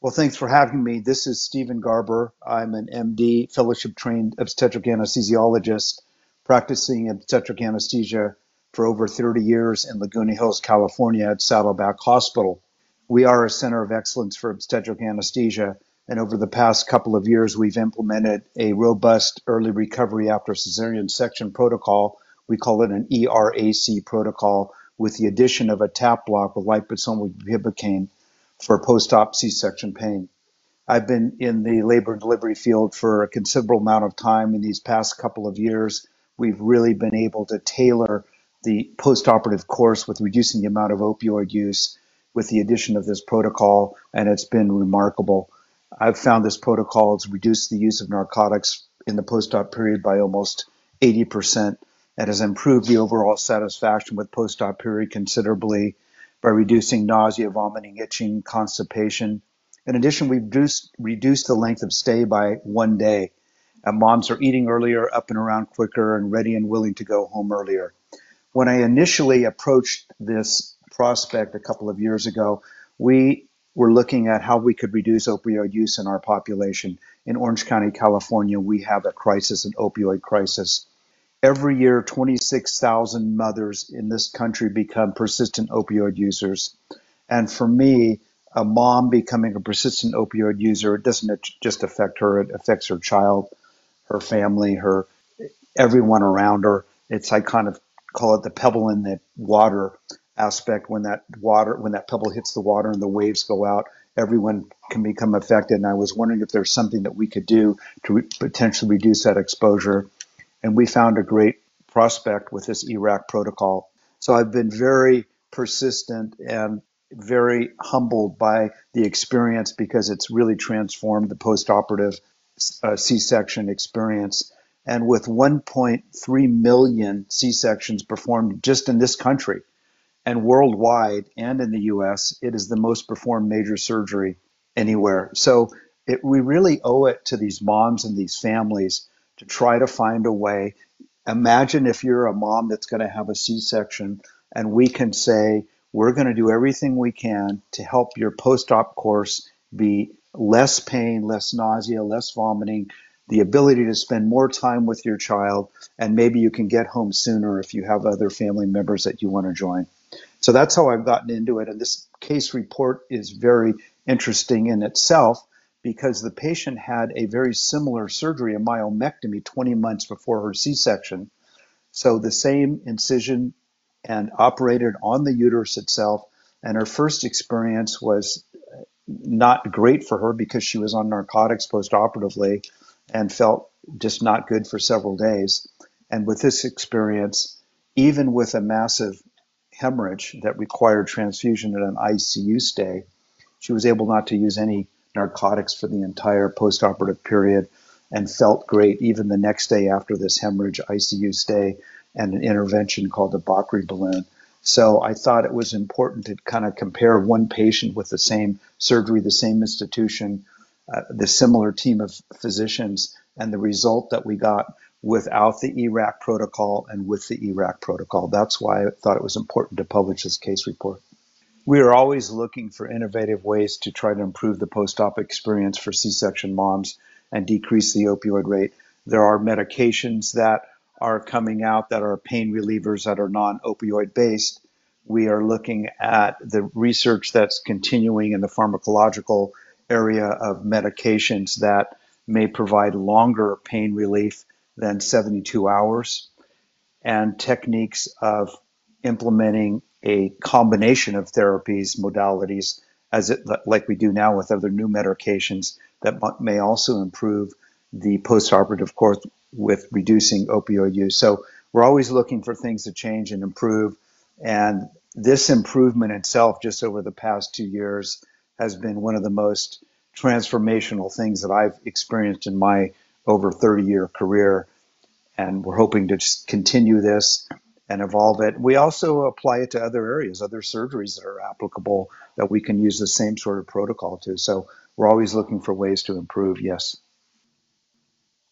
Well, thanks for having me. This is Stephen Garber. I'm an MD, fellowship-trained obstetric anesthesiologist, practicing obstetric anesthesia for over 30 years in Laguna Hills, California at Saddleback Hospital. We are a center of excellence for obstetric anesthesia, and over the past couple of years, we've implemented a robust early recovery after cesarean section protocol. We call it an ERAC protocol, with the addition of a tap block with liposomal bupivacaine for post-op C-section pain. I've been in the labor and delivery field for a considerable amount of time. In these past couple of years, we've really been able to tailor the post-operative course with reducing the amount of opioid use with the addition of this protocol, and it's been remarkable. I've found this protocol has reduced the use of narcotics in the post-op period by almost 80%, and has improved the overall satisfaction with post-op period considerably by reducing nausea, vomiting, itching, constipation. In addition, we've reduced the length of stay by 1 day. Moms are eating earlier, up and around quicker, and ready and willing to go home earlier. When I initially approached this prospect a couple of years ago, we were looking at how we could reduce opioid use in our population. In Orange County, California, we have a crisis, an opioid crisis. Every year, 26,000 mothers in this country become persistent opioid users. And for me, a mom becoming a persistent opioid user, it doesn't just affect her, it affects her child, her family, her everyone around her. It's, I kind of call it the pebble in the water aspect. When that pebble hits the water and the waves go out, everyone can become affected. And I was wondering if there's something that we could do to potentially reduce that exposure. And we found a great prospect with this ERAC protocol. So I've been very persistent and very humbled by the experience, because it's really transformed the post-operative C-section experience. And with 1.3 million C-sections performed just in this country and worldwide and in the US, it is the most performed major surgery anywhere. So we really owe it to these moms and these families to try to find a way. Imagine if you're a mom that's going to have a C-section, and we can say, we're going to do everything we can to help your post-op course be less pain, less nausea, less vomiting, the ability to spend more time with your child, and maybe you can get home sooner if you have other family members that you want to join. So that's how I've gotten into it. And this case report is very interesting in itself, because the patient had a very similar surgery, a myomectomy, 20 months before her C-section. So the same incision, and operated on the uterus itself. And her first experience was not great for her, because she was on narcotics post-operatively and felt just not good for several days. And with this experience, even with a massive hemorrhage that required transfusion at an ICU stay, she was able not to use any narcotics for the entire postoperative period, and felt great even the next day after this hemorrhage, ICU stay, and an intervention called the Bakri balloon. So I thought it was important to kind of compare one patient with the same surgery, the same institution, the similar team of physicians, and the result that we got without the ERAC protocol and with the ERAC protocol. That's why I thought it was important to publish this case report. We are always looking for innovative ways to try to improve the post-op experience for C-section moms and decrease the opioid rate. There are medications that are coming out that are pain relievers that are non-opioid based. We are looking at the research that's continuing in the pharmacological area of medications that may provide longer pain relief than 72 hours, and techniques of implementing a combination of therapies, modalities, like we do now with other new medications, that may also improve the post-operative course with reducing opioid use. So we're always looking for things to change and improve. And this improvement itself, just over the past 2 years, has been one of the most transformational things that I've experienced in my over 30-year career. And we're hoping to just continue this and evolve it. We also apply it to other areas, other surgeries that are applicable that we can use the same sort of protocol to. So we're always looking for ways to improve, yes.